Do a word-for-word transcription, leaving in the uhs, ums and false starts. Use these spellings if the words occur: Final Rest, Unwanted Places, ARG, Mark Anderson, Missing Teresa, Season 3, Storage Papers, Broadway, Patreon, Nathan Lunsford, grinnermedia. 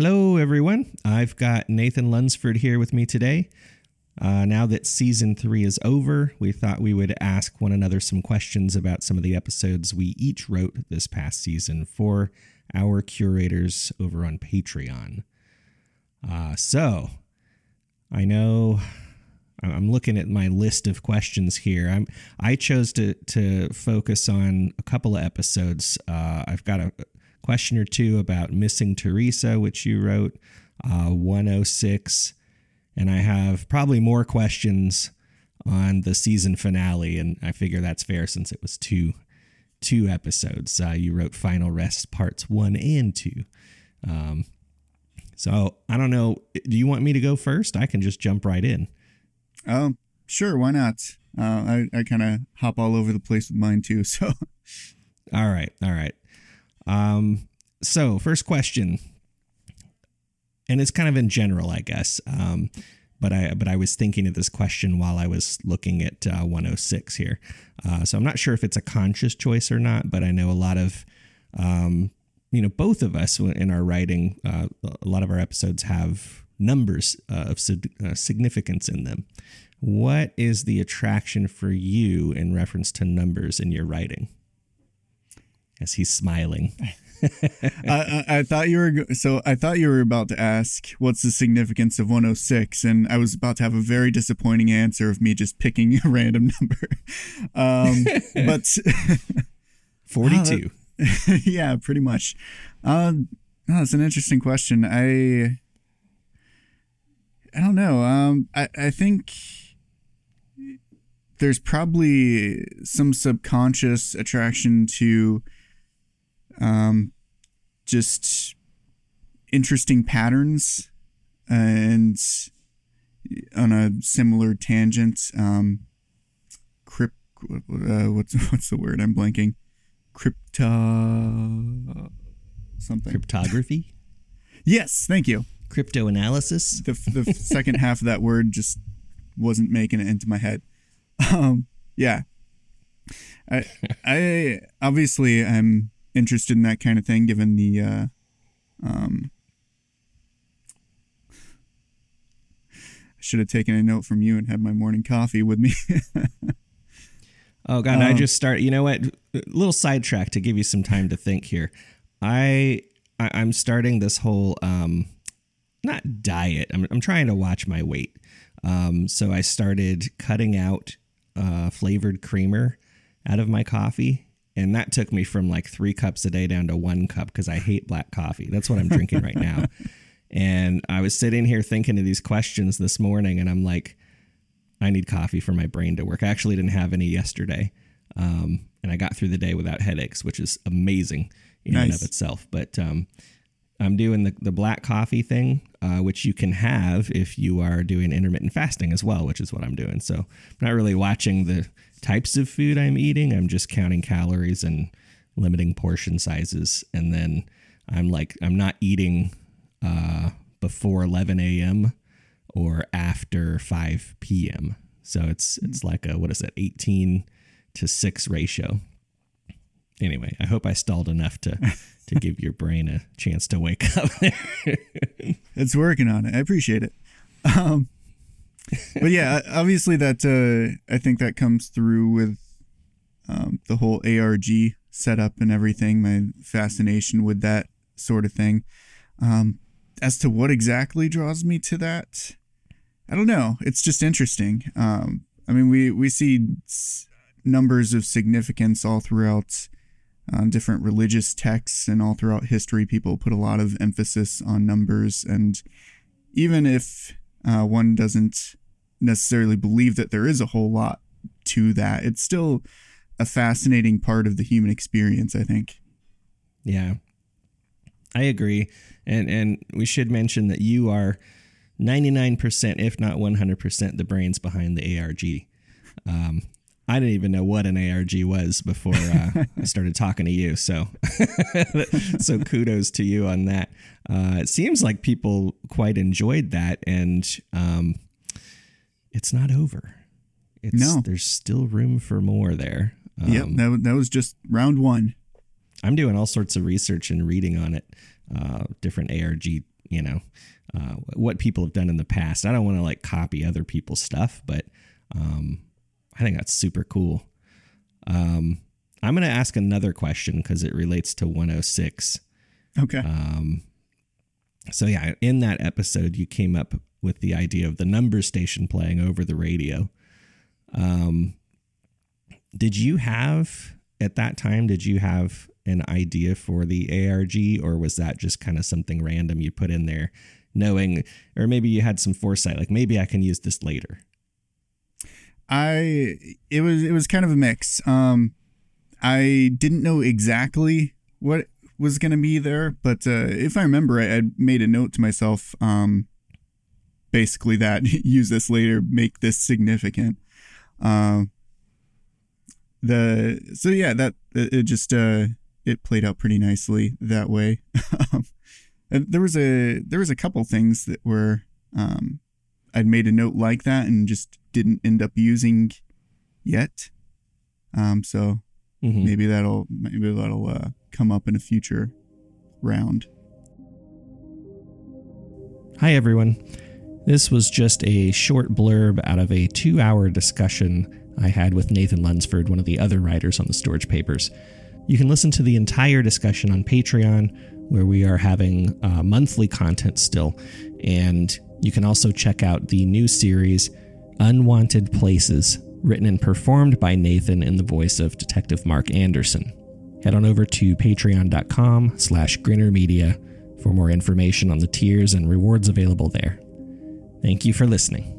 Hello, everyone. I've got Nathan Lunsford here with me today. Uh, now that season three is over, we thought we would ask one another some questions about some of the episodes we each wrote this past season for our curators over on Patreon. Uh, so, I know I'm looking at my list of questions here. I'm I chose to to focus on a couple of episodes. Uh, I've got a question or two about Missing Teresa, which you wrote, uh, one oh six. And I have probably more questions on the season finale, and I figure that's fair since it was two, two episodes. Uh, you wrote Final Rest Parts one and two. Um, so I don't know. Do you want me to go first? I can just jump right in. Oh, sure. Why not? Uh, I, I kind of hop all over the place with mine, too. So, all right. All right. Um, so first question. And it's kind of in general, I guess. Um, but I but I was thinking of this question while I was looking at uh, one oh six here. Uh, so I'm not sure if it's a conscious choice or not, but I know a lot of, um, you know, both of us in our writing, uh, a lot of our episodes have numbers uh, of sig- uh, significance in them. What is the attraction for you in reference to numbers in your writing? As he's smiling. I, I, I thought you were so I thought you were about to ask what's the significance of one oh six, and I was about to have a very disappointing answer of me just picking a random number. Um, but forty-two. Uh, yeah, pretty much. Uh, oh, that's an interesting question. I I don't know. Um, I, I think there's probably some subconscious attraction to Um, just interesting patterns, and on a similar tangent, um, crypt. Uh, what's what's the word? I'm blanking. Crypto something. Cryptography. Yes, thank you. Cryptoanalysis. The the second half of that word just wasn't making it into my head. Um, yeah. I I obviously I'm. interested in that kind of thing, given the uh, um, I should have taken a note from you and had my morning coffee with me. oh god um, I just start you know what a little sidetrack to give you some time to think here. I, I I'm starting this whole um, not diet I'm, I'm trying to watch my weight, um, so I started cutting out uh, flavored creamer out of my coffee. And that took me from like three cups a day down to one cup because I hate black coffee. That's what I'm drinking right now. And I was sitting here thinking of these questions this morning, and I'm like, I need coffee for my brain to work. I actually didn't have any yesterday. Um, and I got through the day without headaches, which is amazing in nice. and of itself. But um, I'm doing the, the black coffee thing, uh, which you can have if you are doing intermittent fasting as well, which is what I'm doing. So I'm not really watching the types of food I'm eating. I'm just counting calories and limiting portion sizes. And then I'm like, I'm not eating uh, before eleven a.m. or after five p.m. So it's it's like a, what is it, eighteen to six ratio. Anyway, I hope I stalled enough to, to give your brain a chance to wake up. It's working on it. I appreciate it. Um, but yeah, obviously that uh, I think that comes through with um, the whole A R G setup and everything, my fascination with that sort of thing. Um, as to what exactly draws me to that, I don't know. It's just interesting. Um, I mean, we, we see numbers of significance all throughout uh, different religious texts, and all throughout history, people put a lot of emphasis on numbers. And even if uh, one doesn't necessarily believe that there is a whole lot to that, it's still a fascinating part of the human experience, I think. Yeah, I agree. And and we should mention that you are ninety-nine percent, if not one hundred percent, the brains behind the A R G. Um, I didn't even know what an A R G was before uh, I started talking to you. So so kudos to you on that. Uh, it seems like people quite enjoyed that. And um, it's not over. It's, no. There's still room for more there. Um, yep, that, that was just round one. I'm doing all sorts of research and reading on it, uh, different A R G you know, uh, what people have done in the past. I don't want to like copy other people's stuff, but um, I think that's super cool. Um, I'm going to ask another question because it relates to one oh six. Okay. Um, so yeah, in that episode, you came up with the idea of the numbers station playing over the radio. Um, did you have at that time, did you have an idea for the A R G, or was that just kind of something random you put in there knowing, or maybe you had some foresight, like maybe I can use this later? I, it was, it was kind of a mix. Um, I didn't know exactly what was going to be there, but uh, if I remember, I, I made a note to myself, um, basically that use this later, make this significant. Um, the so yeah, that it just uh, it played out pretty nicely that way. And there was a there was a couple things that were um, I'd made a note like that and just didn't end up using yet. Um, so. Mm-hmm. Maybe that'll maybe that'll uh, come up in a future round. Hi, everyone. This was just a short blurb out of a two-hour discussion I had with Nathan Lunsford, one of the other writers on the Storage Papers. You can listen to the entire discussion on Patreon, where we are having uh, monthly content still. And you can also check out the new series, Unwanted Places, written and performed by Nathan in the voice of Detective Mark Anderson. Head on over to patreon.com slash grinnermedia for more information on the tiers and rewards available there. Thank you for listening.